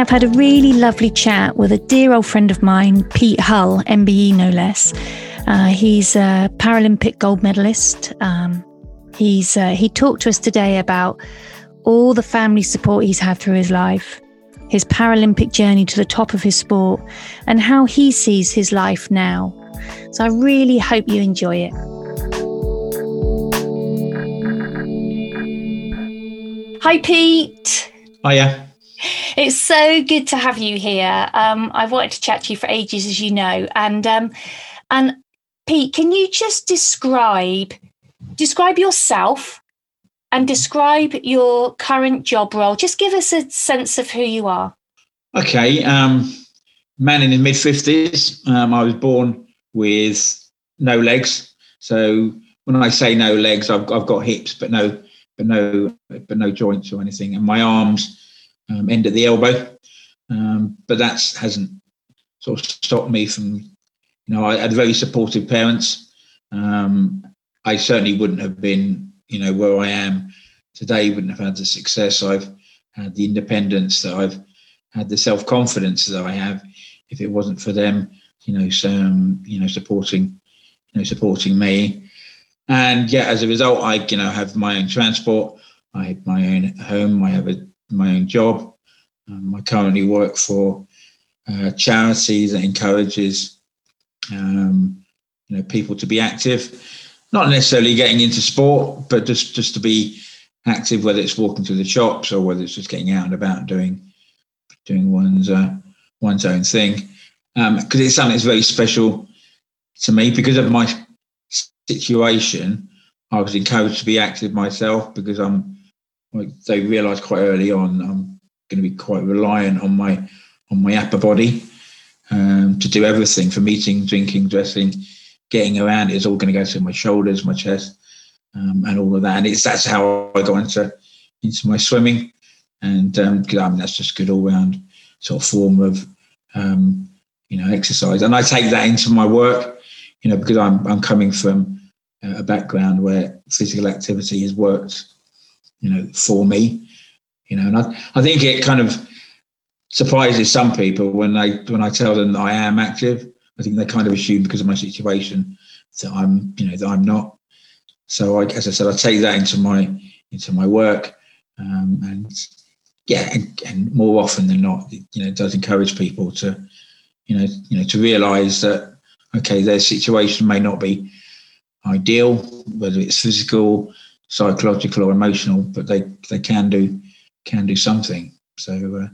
I've had a really lovely chat with a dear old friend of mine, Pete Hull, MBE no less. He's a Paralympic gold medalist. He talked to us today about all the family support he's had through his life, his Paralympic journey to the top of his sport, and how he sees his life now. So I really hope you enjoy it. Hi, Pete. Hiya. It's so good to have you here. I've wanted to chat to you for ages, as you know. And Pete, can you just describe yourself and describe your current job role? Just give us a sense of who you are. Okay. Man in the mid-50s. I was born with no legs. So when I say no legs, I've got hips, but no joints or anything. And my arms end at the elbow. But that hasn't sort of stopped me from, I had very supportive parents. I certainly wouldn't have been, where I am today, wouldn't have had the success I've had, the independence that I've had, the self-confidence that I have, if it wasn't for them, supporting me. And yeah, as a result, I, have my own transport. I have my own home. I have my own job. I currently work for a charity that encourages people to be active, not necessarily getting into sport, but just to be active, whether it's walking through the shops or whether it's just getting out and about doing one's own thing. Because it's something that's very special to me. Because of my situation, I was encouraged to be active myself, because they realised quite early on I'm going to be quite reliant on my upper body to do everything, from eating, drinking, dressing, getting around. It's all going to go through my shoulders, my chest, and all of that. And that's how I got into my swimming, and that's just good all round sort of form of exercise. And I take that into my work, because I'm coming from a background where physical activity has worked, for me, and I think it kind of surprises some people when I tell them that I am active. I think they kind of assume, because of my situation, that I'm, that I'm not. So as I said, I take that into my work, and yeah, and more often than not, it does encourage people to, to realise that, okay, their situation may not be ideal, whether it's physical, psychological, or emotional, but they can do something. So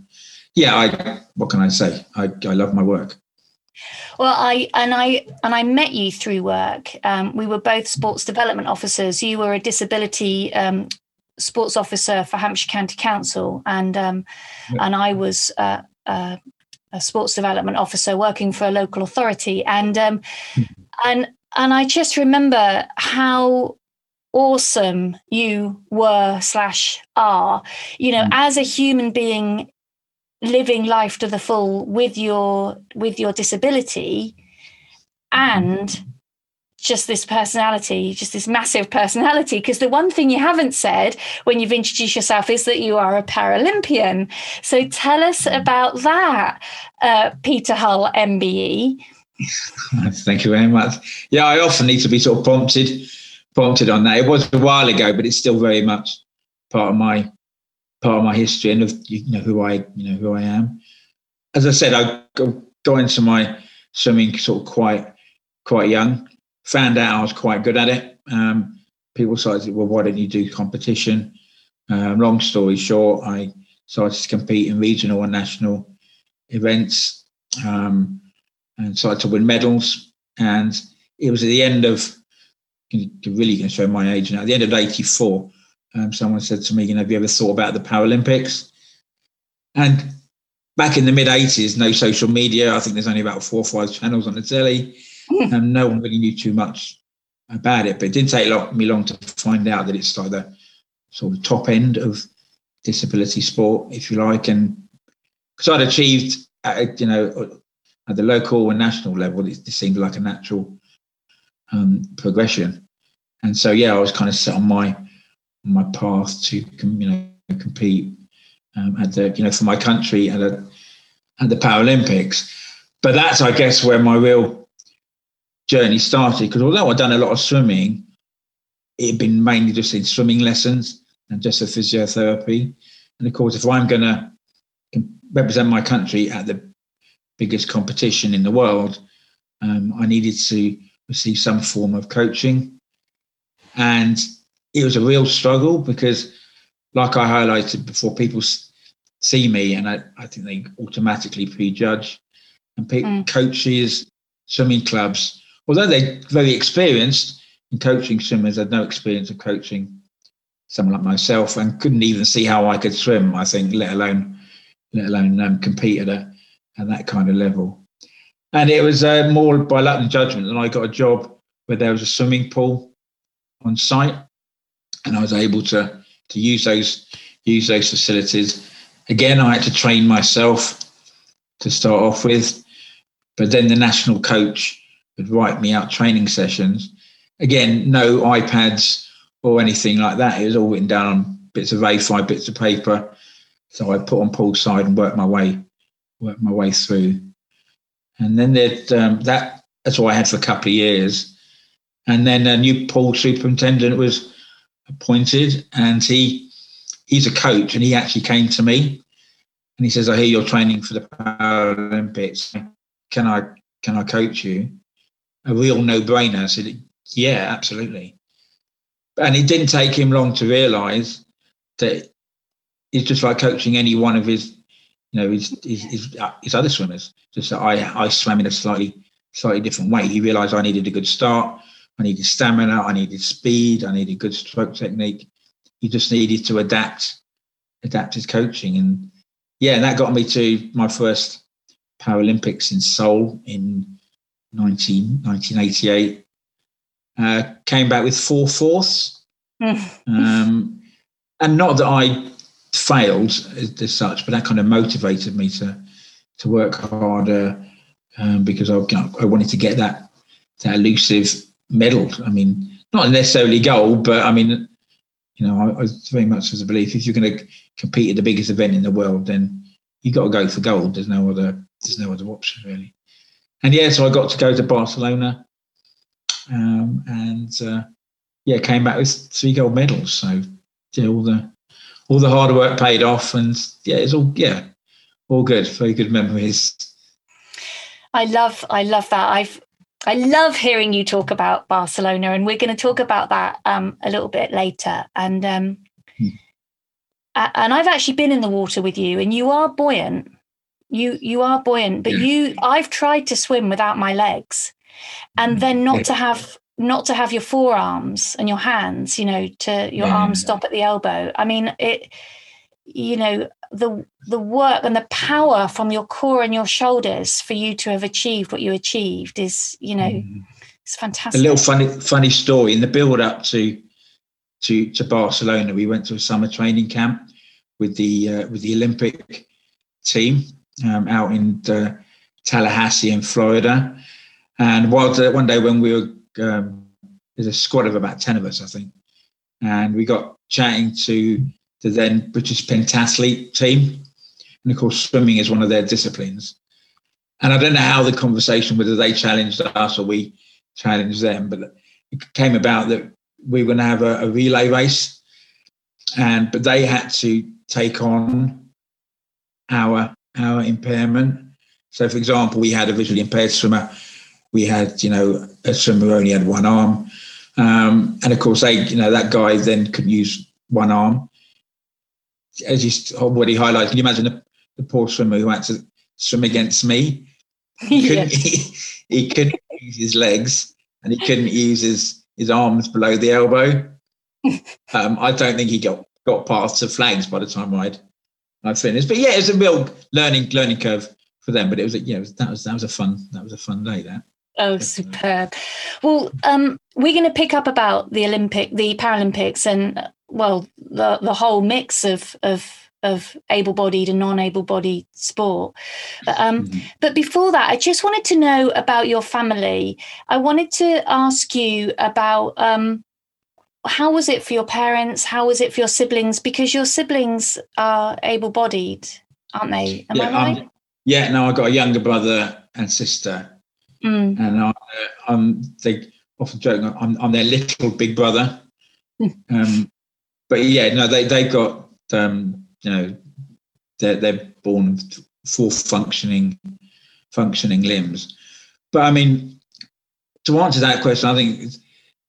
what can I say? I love my work. Well, I met you through work. We were both sports development officers. You were a disability sports officer for Hampshire County Council, and I was a sports development officer working for a local authority. And I just remember how awesome you were /are, as a human being, living life to the full with your disability, and just this personality, just this massive personality. Because the one thing you haven't said when you've introduced yourself is that you are a Paralympian. So tell us about that, Peter Hull, MBE. Thank you very much. Yeah, I often need to be sort of prompted on that. It was a while ago, but it's still very much part of my history and of who I am. As I said, I got into my swimming sort of quite young. Found out I was quite good at it. People started, well, why don't you do competition? Long story short, I started to compete in regional and national events, and started to win medals. And it was at the end of, really going to show my age now, at the end of 1984, someone said to me, have you ever thought about the Paralympics? And back in the mid-80s, no social media. I think there's only about 4 or 5 channels on the telly. And no one really knew too much about it. But it didn't take me long to find out that it's like the sort of top end of disability sport, if you like. And because I'd achieved, at the local and national level, it seemed like a natural progression. And so, I was kind of set on my path to compete for my country at the Paralympics. But that's, I guess, where my real journey started, because although I'd done a lot of swimming, it had been mainly just in swimming lessons and just a physiotherapy. And of course, if I'm going to represent my country at the biggest competition in the world, I needed to receive some form of coaching. And it was a real struggle because, like I highlighted before, people see me and I think they automatically prejudge. And coaches, swimming clubs, although they're very experienced in coaching swimmers, had no experience of coaching someone like myself and couldn't even see how I could swim, I think, let alone compete at that kind of level. And it was more by luck and judgment. And I got a job where there was a swimming pool on site, and I was able to use those facilities. Again, I had to train myself to start off with, but then the national coach would write me out training sessions. Again, no iPads or anything like that. It was all written down on bits of A5, bits of paper. So I put on poolside and worked my way through. And then that's all I had for a couple of years. And then a new pool superintendent was appointed, and he's a coach, and he actually came to me and he says, "I hear you're training for the Paralympics. Can I coach you?" A real no-brainer. I said, "Yeah, absolutely." And it didn't take him long to realise that it's just like coaching any one of his other swimmers. Just that I swam in a slightly different way. He realised I needed a good start, I needed stamina, I needed speed, I needed good stroke technique. He just needed to adapt his coaching, and that got me to my first Paralympics in Seoul in 1988. Came back with 4 fourths. And not that I failed as such, but that kind of motivated me to work harder, because I wanted to get that elusive medal. I mean, not necessarily gold, but I mean, I was very much of the belief if you're going to compete at the biggest event in the world, then you got to go for gold. There's no other option, really. And so I got to go to Barcelona, and came back with 3 gold medals. So all the hard work paid off, and it's all good. Very good memories. I love that. I love hearing you talk about Barcelona, and we're going to talk about that a little bit later. And and I've actually been in the water with you, and you are buoyant. You are buoyant, but I've tried to swim without my legs, and then not to have your forearms and your hands, arms stop at the elbow. I mean, it, the work and the power from your core and your shoulders for you to have achieved what you achieved is, it's fantastic. A little funny story in the build up to Barcelona. We went to a summer training camp with the Olympic team out in Tallahassee in Florida. And one day when we were, there's a squad of about 10 of us, I think, and we got chatting to the then British pentathlete team, and of course swimming is one of their disciplines. And I don't know how the conversation, whether they challenged us or we challenged them, but it came about that we were going to have a relay race, but they had to take on our impairment. So, for example, we had a visually impaired swimmer. We had, a swimmer who only had one arm. And of course, that guy then couldn't use one arm. As you already highlighted, can you imagine the poor swimmer who had to swim against me? He couldn't use his legs, and he couldn't use his arms below the elbow. I don't think he got past the flags by the time I finished. But it was a real learning curve for them. But it was, that was a fun day, that. Oh, superb. Well, we're going to pick up about the Paralympics and, well, the whole mix of able-bodied and non-able-bodied sport. But before that, I just wanted to know about your family. I wanted to ask you about how was it for your parents? How was it for your siblings? Because your siblings are able-bodied, aren't they? Am I right? Yeah, no, I got a younger brother and sister. Mm. And they often joke, I'm their little big brother. But yeah, no, they got, you know, they're born with four functioning limbs. But I mean, to answer that question, I think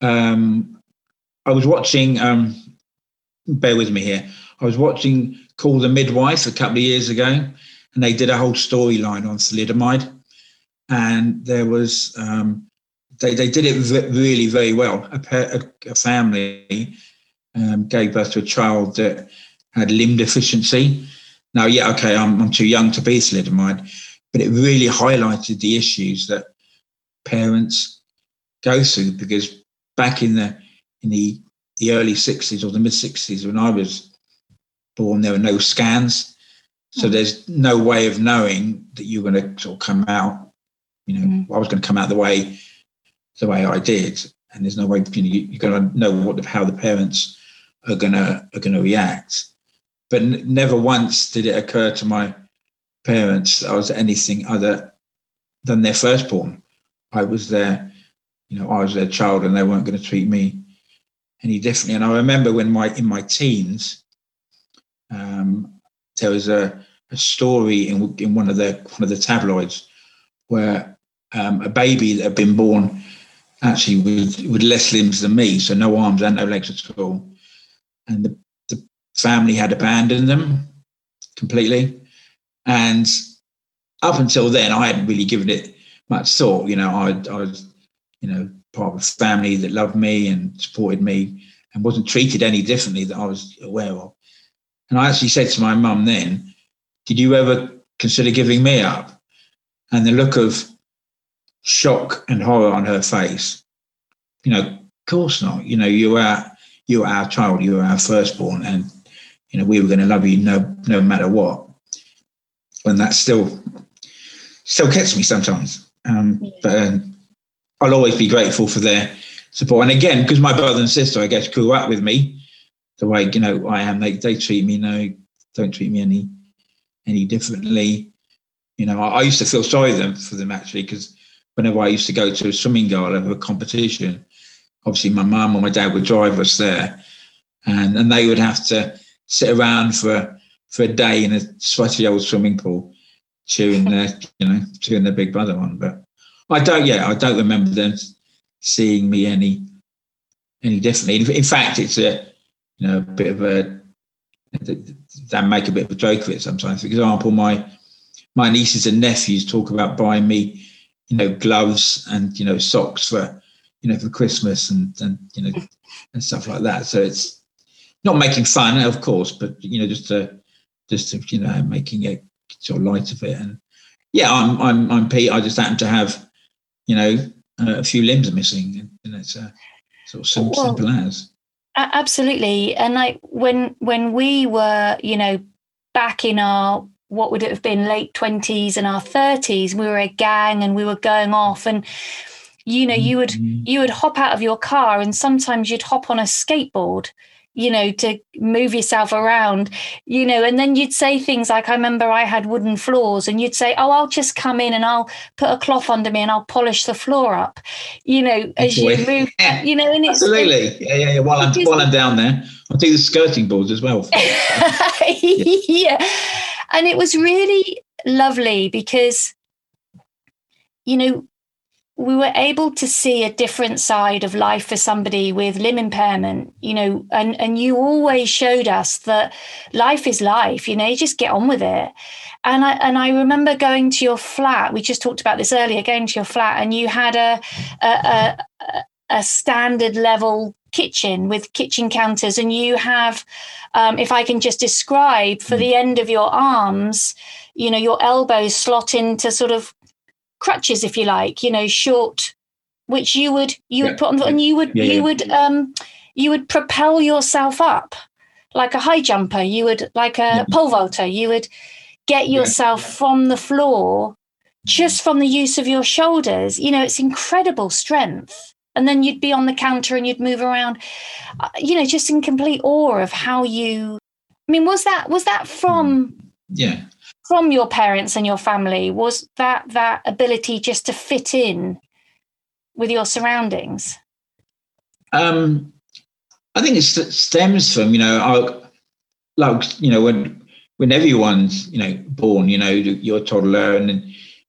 I was watching, bear with me here, I was watching Call the Midwife a couple of years ago, and they did a whole storyline on thalidomide. And there was, they did it really very well. A family gave birth to a child that had limb deficiency. Now, yeah, okay, I'm too young to be thalidomide, but it really highlighted the issues that parents go through, because back in the early 60s or the mid 60s, when I was born, there were no scans. So there's no way of knowing that you're going to sort of come out, you know, I was going to come out the way I did. And there's no way, you know, you're going to know how the parents are going to react. But never once did it occur to my parents that I was anything other than their firstborn. I was their child, and they weren't going to treat me any differently. And I remember when in my teens, there was a story in one of the tabloids where a baby that had been born actually with less limbs than me, so no arms and no legs at all, and the family had abandoned them completely. And up until then, I hadn't really given it much thought. You know, I was, you know, part of a family that loved me and supported me and wasn't treated any differently that I was aware of. And I actually said to my mum then, "Did you ever consider giving me up?" And the look of shock and horror on her face, you know, of course not. You know, you were our child, you were our firstborn, and, you know, we were going to love you no matter what. And that still gets me sometimes. But I'll always be grateful for their support. And again, because my brother and sister, I guess, grew up with me the way, you know, I am. They treat me don't treat me any differently. You know, I used to feel sorry for them actually, because whenever I used to go to a swimming gala or a competition, obviously my mum or my dad would drive us there, and they would have to sit around for a day in a sweaty old swimming pool, cheering their big brother on. But I don't remember them seeing me any differently. In fact, it's a bit of a, they make a bit of a joke of it sometimes. For example, my nieces and nephews talk about buying me, you know, gloves and, you know, socks for, you know, for Christmas and you know, and stuff like that. So it's not making fun, of course, but, you know, just to, you know, making a sort of light of it. And yeah, I'm Pete. I just happen to have, you know, a few limbs missing, and it's sort of simple as. Absolutely. And like when we were, you know, back in our, what would it have been, late 20s and our 30s, we were a gang and we were going off, and, you know, you would hop out of your car, and sometimes you'd hop on a skateboard, you know, to move yourself around, you know. And then you'd say things like, I remember I had wooden floors, and you'd say, oh, I'll just come in and I'll put a cloth under me and I'll polish the floor up, you know, as you move, you know. And it's absolutely, yeah. While I'm down there, I'll do the skirting boards as well. Yeah. And it was really lovely because, you know, we were able to see a different side of life for somebody with limb impairment, you know, and you always showed us that life is life, you know, you just get on with it. And I remember going to your flat, we just talked about this earlier, going to your flat, and you had a standard level kitchen with kitchen counters, and you have, if I can just describe, for the end of your arms, you know, your elbows slot into sort of crutches, if you like, you know, short, which you would put on, and you would propel yourself up like a high jumper, you would, like a pole vaulter, you would get yourself from the floor just from the use of your shoulders. You know, it's incredible strength. And then you'd be on the counter and you'd move around, you know, just in complete awe of how you, I mean, was that from your parents and your family? Was that ability just to fit in with your surroundings? I think it stems from, you know, when everyone's, you know, born, you know, you're a toddler and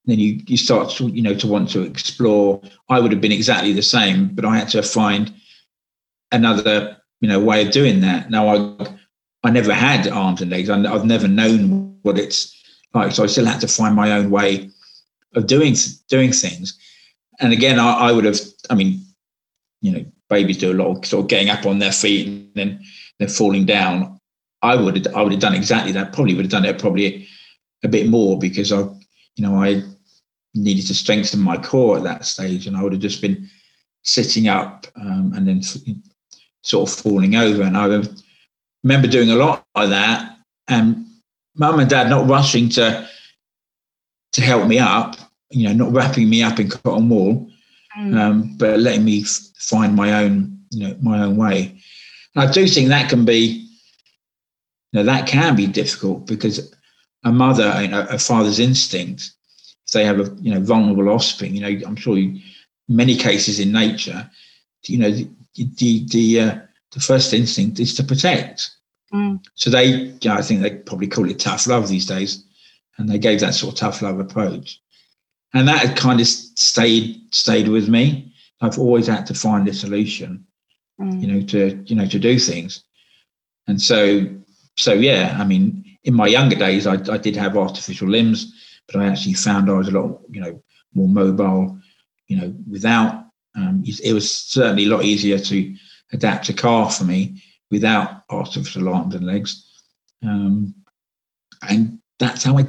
then you start to, you know, to want to explore. I would have been exactly the same, but I had to find another, you know, way of doing that. Now, I never had arms and legs. I've never known what it's like. So I still had to find my own way of doing things. And again, I would have, I mean, you know, babies do a lot of sort of getting up on their feet and then falling down. I would have done exactly that. Probably would have done it probably a bit more because I needed to strengthen my core at that stage, and I would have just been sitting up and then sort of falling over. And I remember doing a lot of that, and Mum and Dad not rushing to help me up, you know, not wrapping me up in cotton wool, but letting me find my own way. And I do think that can be, you know, that can be difficult because a mother, you know, a father's instinct, if they have a, you know, vulnerable offspring, you know, I'm sure many cases in nature, you know, the first instinct is to protect. So they, you know, I think they probably call it tough love these days, and they gave that sort of tough love approach, and that had kind of stayed with me. I've always had to find a solution, to do things, and so yeah, I mean. In my younger days, I did have artificial limbs, but I actually found I was a lot, you know, more mobile, you know, without, it was certainly a lot easier to adapt a car for me without artificial arms and legs. And that's how I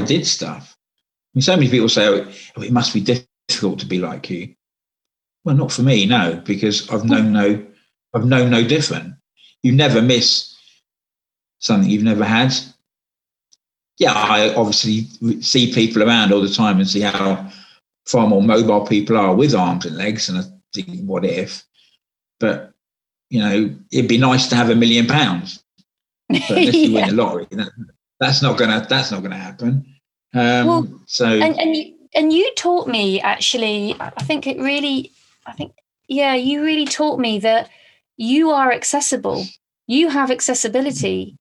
did stuff. I mean, so many people say, oh, it must be difficult to be like you. Well, not for me, no, because I've known no different. You never miss something you've never had. Yeah, I obviously see people around all the time and see how far more mobile people are with arms and legs, and I think, what if? But, you know, it'd be nice to have £1 million, but unless you win the lottery, that's not gonna happen. You taught me, actually, you really taught me that you are accessible. You have accessibility.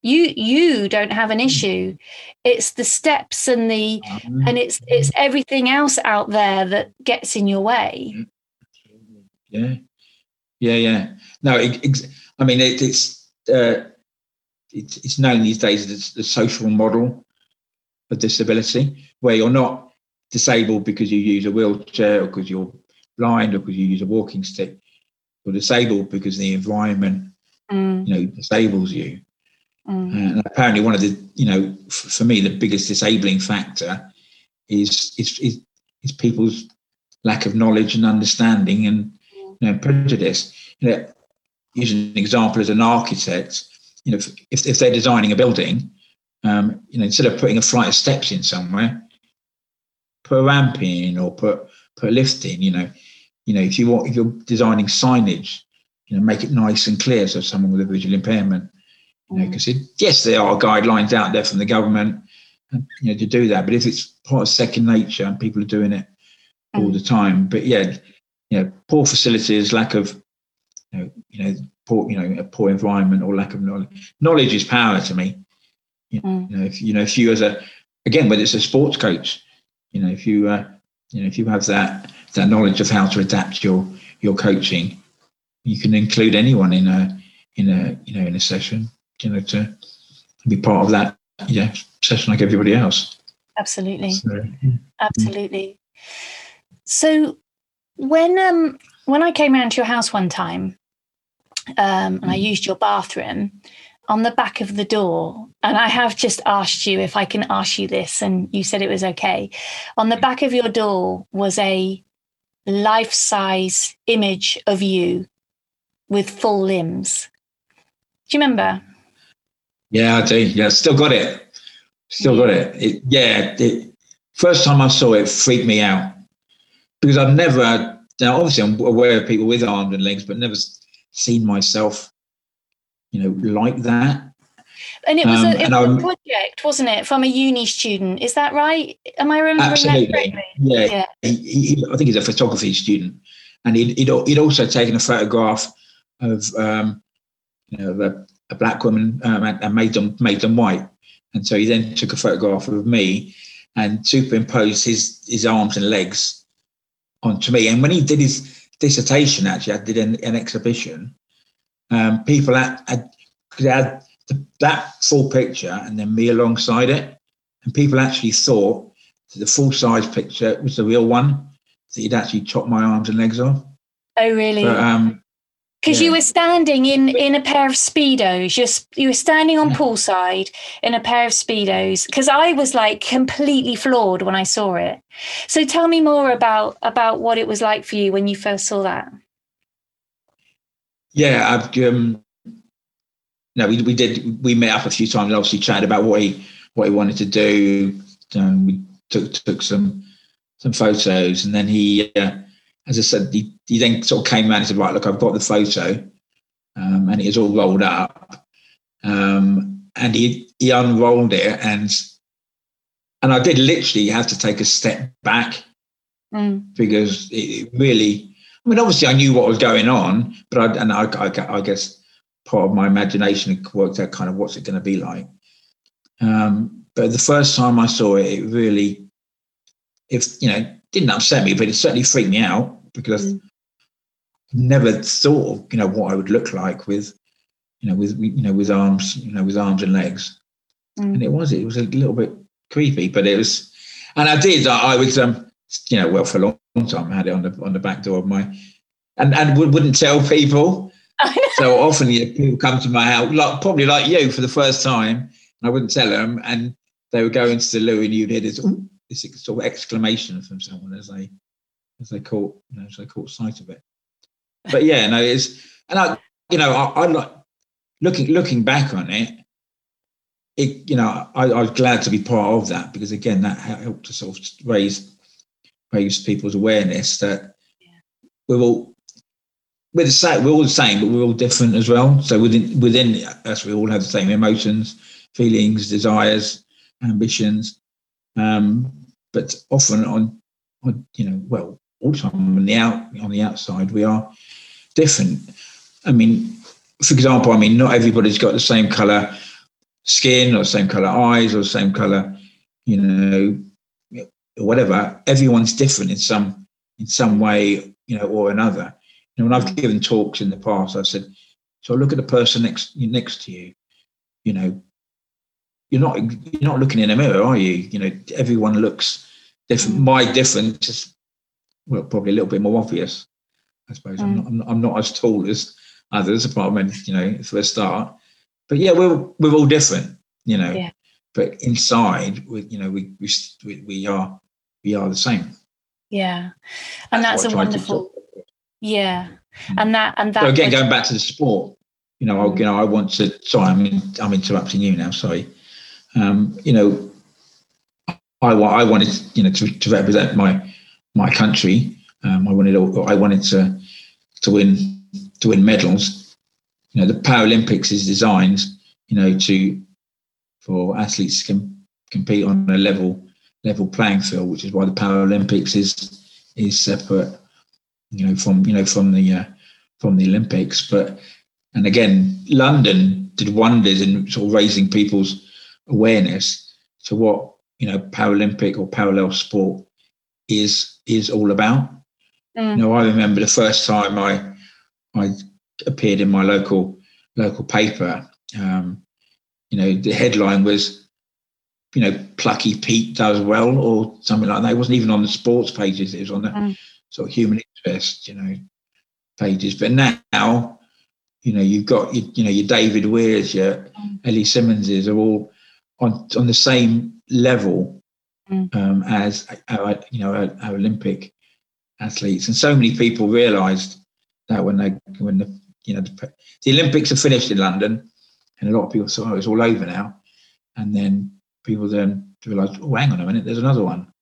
You don't have an issue. It's the steps and it's everything else out there that gets in your way. Yeah. No, it's known these days as the social model of disability, where you're not disabled because you use a wheelchair or because you're blind or because you use a walking stick. You're disabled because of the environment. You know, disables you. And apparently one of the, you know, for me, the biggest disabling factor is people's lack of knowledge and understanding and, you know, prejudice. You know, use an example as an architect. You know, if they're designing a building, you know, instead of putting a flight of steps in somewhere, put a ramp in or put a lift in. You know, if you're designing signage, you know, make it nice and clear so someone with a visual impairment, you know, because yes, there are guidelines out there from the government, you know, to do that. But if it's part of second nature and people are doing it all the time, but yeah, you know, poor facilities, lack of, a poor environment or lack of knowledge. Knowledge is power to me. You know, if you as whether it's a sports coach, you know, if you have that knowledge of how to adapt your coaching. You can include anyone in a session, you know, to be part of that, you know, session like everybody else. Absolutely. Absolutely. So when I came around to your house one time, and I used your bathroom, on the back of the door, and I have just asked you if I can ask you this, and you said it was okay. On the back of your door was a life-size image of you with full limbs. Do you remember? Yeah, I do. Yeah, still got it. First time I saw it, freaked me out because I've never Now, obviously, I'm aware of people with arms and legs, but never seen myself, like that. And it was a project, wasn't it, from a uni student? Is that right? Am I remembering that correctly? Yeah. I think he's a photography student, and he'd also taken a photograph of a black woman and made them white, and so he then took a photograph of me and superimposed his arms and legs onto me. And when he did his dissertation, actually, I did an exhibition. People had that full picture and then me alongside it, and people actually thought that the full size picture was the real one, that he'd actually chopped my arms and legs off. Oh, really? Because you were standing in a pair of Speedos. You were standing on poolside in a pair of Speedos, because I was like completely floored when I saw it. So tell me more about what it was like for you when you first saw that. Yeah, we met up a few times and obviously chatted about what he wanted to do. We took some photos, and then he, as I said, he then sort of came around and said, right, look, I've got the photo, and it was all rolled up, and he unrolled it, and I did literally have to take a step back because it really, I mean, obviously I knew what was going on, but I guess part of my imagination worked out kind of what's it going to be like. But the first time I saw it, it really, didn't upset me, but it certainly freaked me out, because I've never thought of, what I would look like with arms, with arms and legs. And it was a little bit creepy, but it was, and I was, for a long time I had it on the back door of my, and wouldn't tell people. So often people come to my house, probably like you, for the first time, and I wouldn't tell them, and they would go into the loo, and you'd hear this sort of exclamation from someone as they caught sight of it. But I'm like looking back on it. I was glad to be part of that, because again, that helped to sort of raise people's awareness that we're all. We're all the same, but we're all different as well. So within us, we all have the same emotions, feelings, desires, ambitions. But often all the time on the outside, we are different. I mean, for example, not everybody's got the same colour skin or same colour eyes or same colour, whatever. Everyone's different in some way, or another. When I've given talks in the past, I've said, so look at the person next to you. You're not looking in a mirror, are you? Everyone looks different. My difference is, probably a little bit more obvious, I suppose. I'm not as tall as others, apart from for a start. But yeah, we're all different, Yeah. But inside, we are the same. Yeah, and that's a wonderful. Yeah, and that. So again, going back to the sport, I want to. Sorry, I'm interrupting you now. Sorry, I wanted to represent my country. I wanted to win medals. The Paralympics is designed, for athletes to compete on a level playing field, which is why the Paralympics is separate. From the Olympics, and again, London did wonders in sort of raising people's awareness to what Paralympic or parallel sport is all about. I remember the first time I appeared in my local paper. The headline was, Plucky Pete does well, or something like that. It wasn't even on the sports pages; it was on the sort of human interest, pages. But now, you've got, your David Weirs, your Ellie Simmonds are all on the same level as our Olympic athletes. And so many people realised that when the Olympics are finished in London, and a lot of people thought, it's all over now. And then people then realised, hang on a minute, there's another one.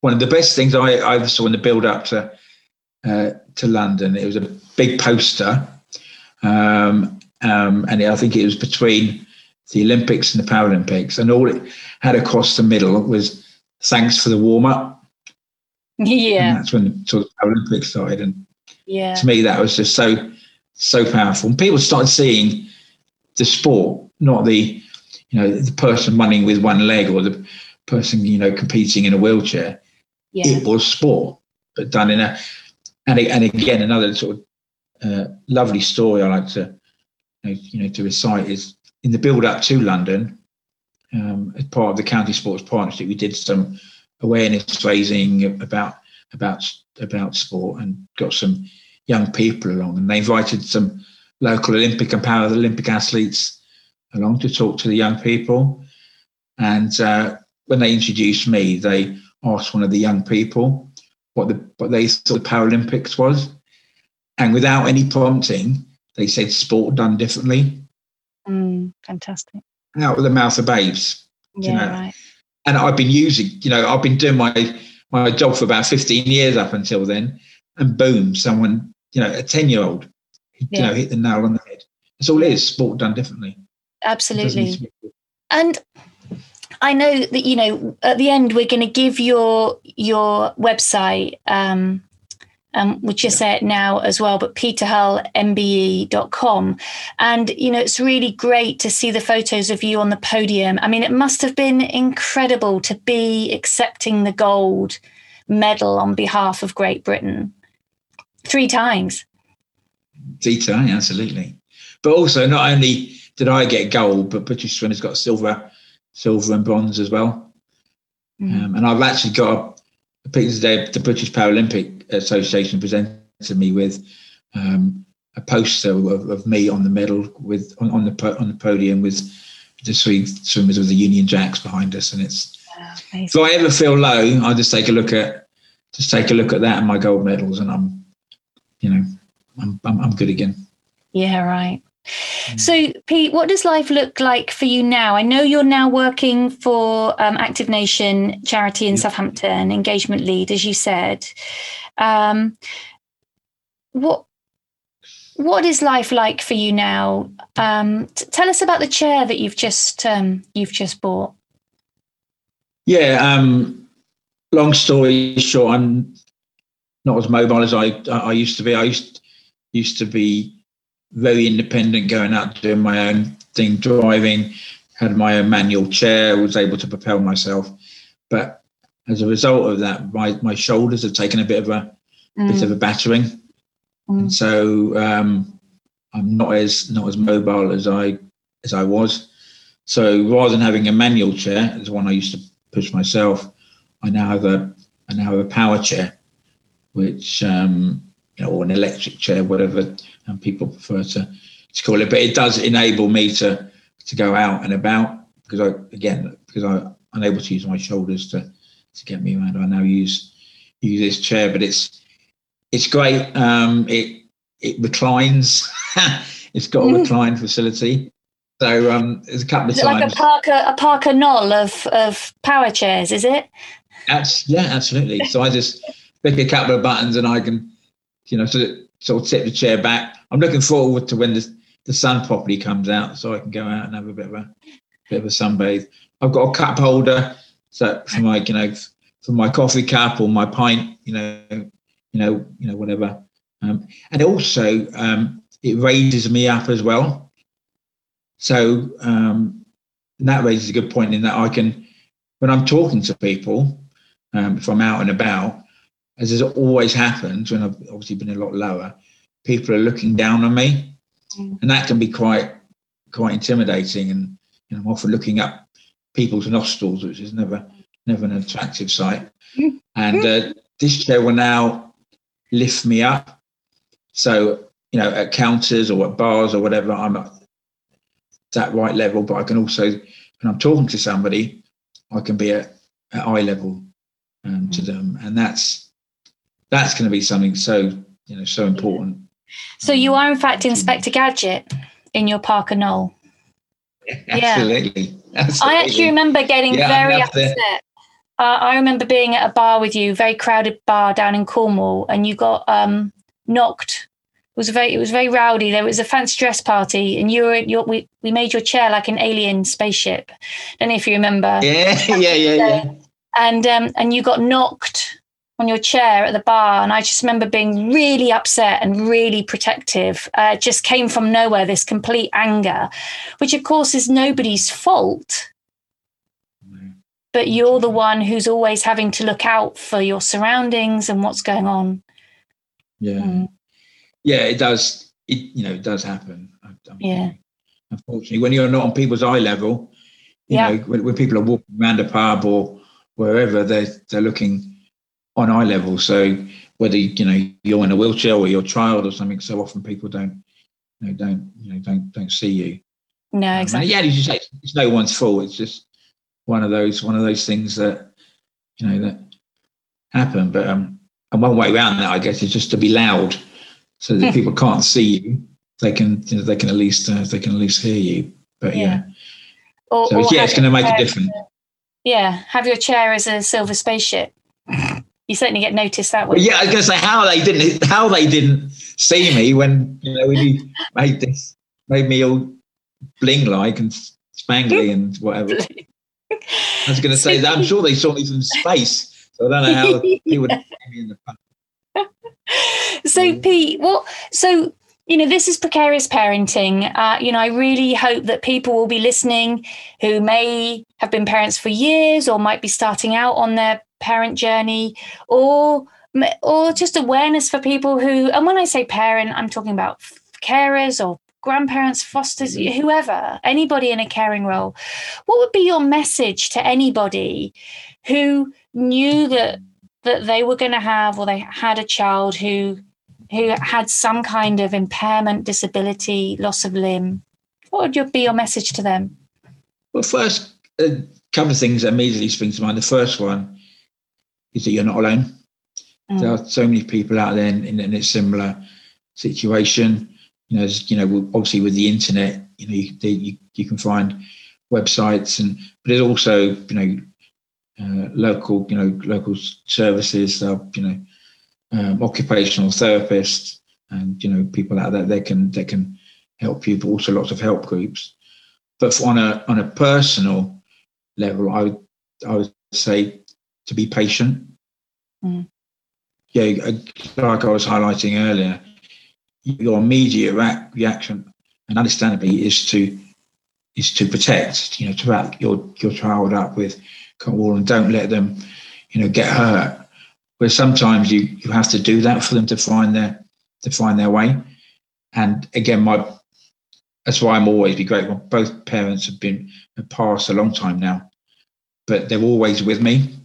One of the best things I ever saw in the build-up to to London. It was a big poster, and I think it was between the Olympics and the Paralympics, and all it had across the middle was "Thanks for the warm up." Yeah, and that's when sort of Paralympics started, and yeah, to me that was just so powerful. And people started seeing the sport, not the the person running with one leg or the person competing in a wheelchair. Yeah. It was sport, but done in a and again another sort of lovely story I like to to recite is in the build up to London, as part of the County Sports Partnership, we did some awareness raising about sport and got some young people along, and they invited some local Olympic and Paralympic athletes along to talk to the young people. And when they introduced me, they asked one of the young people what they thought the Paralympics was, and without any prompting, they said sport done differently. Fantastic! Out of the mouth of babes. Yeah, right. And I've been using, I've been doing my job for about 15 years up until then, and boom, someone, a 10-year-old, hit the nail on the head. That's all it is, sport done differently. Absolutely. And I know that, at the end, we're going to give your website, which is at now as well, but peterhullmbe.com. And, it's really great to see the photos of you on the podium. I mean, it must have been incredible to be accepting the gold medal on behalf of Great Britain 3 times. Absolutely. But also, not only did I get gold, but British swimmers got silver and bronze as well. Mm. And I've actually got a picture today. The British Paralympic Association presented me with a poster of me on the medal with on the podium with the 3 swimmers with the Union Jacks behind us. And it's amazing. If I ever feel low, I just take a look at that and my gold medals, and I'm I'm good again. Yeah, right. So, Pete, what does life look like for you now? I know you're now working for Active Nation Charity in Southampton, engagement lead, as you said. What is life like for you now? Tell us about the chair that you've just bought. Yeah. Long story short, I'm not as mobile as I used to be. I used to be very independent, going out doing my own thing, driving, had my own manual chair, was able to propel myself. But as a result of that, my shoulders have taken a bit of a battering, and so I'm not as mobile as I was. So rather than having a manual chair, the one I used to push myself, I now have a power chair, which or an electric chair, whatever people prefer to call it. But it does enable me to go out and about, because I'm unable to use my shoulders to get me around. I now use this chair, but it's great. It reclines. It's got a recline facility. So there's a couple of times. Like a Parker Knoll of power chairs, is it? Absolutely. So I just pick a couple of buttons and I can, sort of tip the chair back. I'm looking forward to when the sun properly comes out, so I can go out and have a bit of a sunbathe. I've got a cup holder, so for my coffee cup or my pint, whatever. And also, it raises me up as well. So that raises a good point in that I can, when I'm talking to people, if I'm out and about, as it always happens when I've obviously been a lot lower, people are looking down on me, and that can be quite intimidating. And I'm often looking up people's nostrils, which is never an attractive sight. And this chair will now lift me up. So at counters or at bars or whatever, I'm at that right level. But I can also, when I'm talking to somebody, I can be at eye level to them, and that's going to be something so important. So you are in fact Inspector Gadget in your Parker Knoll. Yeah, absolutely. I actually remember getting very upset I remember being at a bar with you, very crowded bar down in Cornwall, and you got knocked. It was very rowdy. There was a fancy dress party, and you were we made your chair like an alien spaceship. I don't know if you remember. Yeah. And you got knocked on your chair at the bar, and I just remember being really upset and really protective. It just came from nowhere, this complete anger, which of course is nobody's fault. But you're the one who's always having to look out for your surroundings and what's going on. Yeah. Mm. Yeah, it does. It does happen. I mean, unfortunately, when you're not on people's eye level, you know, when people are walking around a pub or wherever, they're looking on eye level. So whether, you're in a wheelchair or your child or something, so often people don't see you. No, exactly. Yeah, as you say, it's no one's fault. It's just one of those things that that happen, but and one way around that, I guess, is just to be loud, so that people can't see you. They can at least hear you. But it's going to make a difference. Have your chair as a silver spaceship. You certainly get noticed that way. Well, yeah, I was going to say how they didn't see me when when made me all bling like and spangly and whatever. I was going to say that I'm sure they saw me from space, so I don't know how he would have me in the front. So Pete, this is precarious parenting. I really hope that people will be listening who may have been parents for years or might be starting out on their parent journey, or just awareness for people who, and when I say parent, I'm talking about carers or grandparents, fosters, whoever, anybody in a caring role. What would be your message to anybody who knew that they were going to have, or they had a child who had some kind of impairment, disability, loss of limb? What would be your message to them? Well, first, a couple of things that immediately spring to mind. The first one is that you're not alone. Mm. There are so many people out there in a similar situation. Obviously with the internet, you can find websites, but there's also local services, occupational therapists, and people out there that can help you, but also lots of help groups. But on a personal level, I would say to be patient. Mm. Yeah, like I was highlighting earlier, your immediate reaction, and understandably, is to protect, to wrap your child up with cotton wool and don't let them, get hurt. But sometimes you have to do that for them to find their way. And again, that's why I'm always be grateful. Both parents have passed a long time now, but they're always with me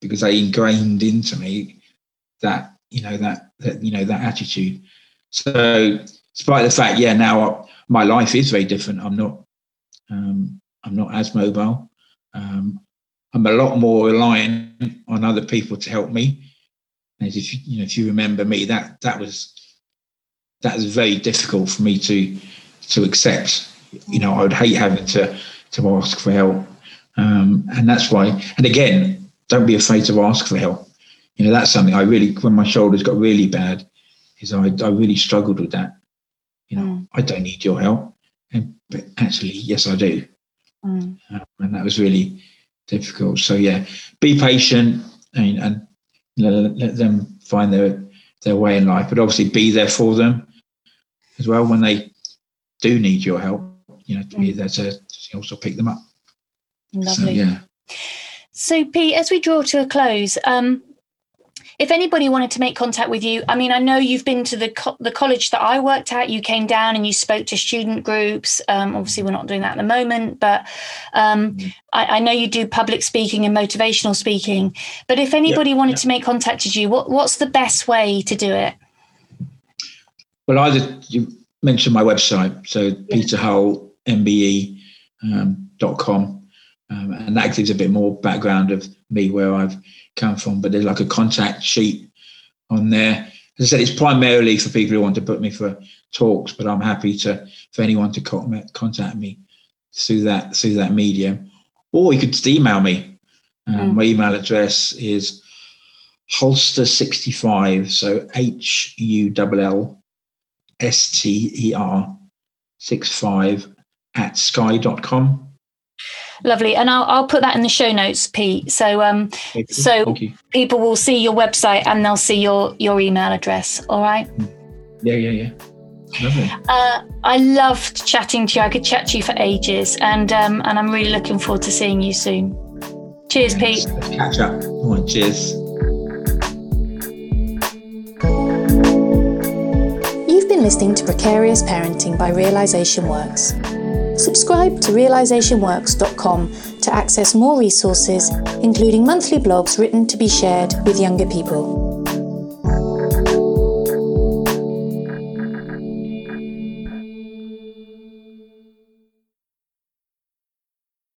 because they ingrained into me that attitude. So, despite the fact, now my life is very different. I'm not as mobile. I'm a lot more reliant on other people to help me. And if you remember me, that was very difficult for me to accept. I would hate having to ask for help, and that's why. And again, don't be afraid to ask for help. That's something I really, when my shoulders got really bad, is I really struggled with that. I don't need your help. But actually, yes, I do. Mm. And that was really difficult. So, be patient and let them find their way in life. But obviously be there for them as well when they do need your help, to be there to also pick them up. Lovely. So, So, Pete, as we draw to a close, if anybody wanted to make contact with you, I mean, I know you've been to the college that I worked at. You came down and you spoke to student groups. Obviously, we're not doing that at the moment, but I know you do public speaking and motivational speaking. But if anybody wanted to make contact with you, what's the best way to do it? Well, you mentioned my website, so peterhullmbe.com, and that gives a bit more background of me, where I've come from, but there's like a contact sheet on there. As I said, it's primarily for people who want to put me for talks, but I'm happy for anyone to contact me through that medium, or you could email me My email address is Holster65, so HULLSTER65@sky.com. Lovely. And I'll put that in the show notes, Pete. So so people will see your website and they'll see your email address. All right. Yeah. Lovely. I loved chatting to you. I could chat to you for ages, and I'm really looking forward to seeing you soon. Cheers, Pete. Let's catch up. All right, cheers. You've been listening to Precarious Parenting by Realisation Works. Subscribe to realisationworks.com to access more resources, including monthly blogs written to be shared with younger people.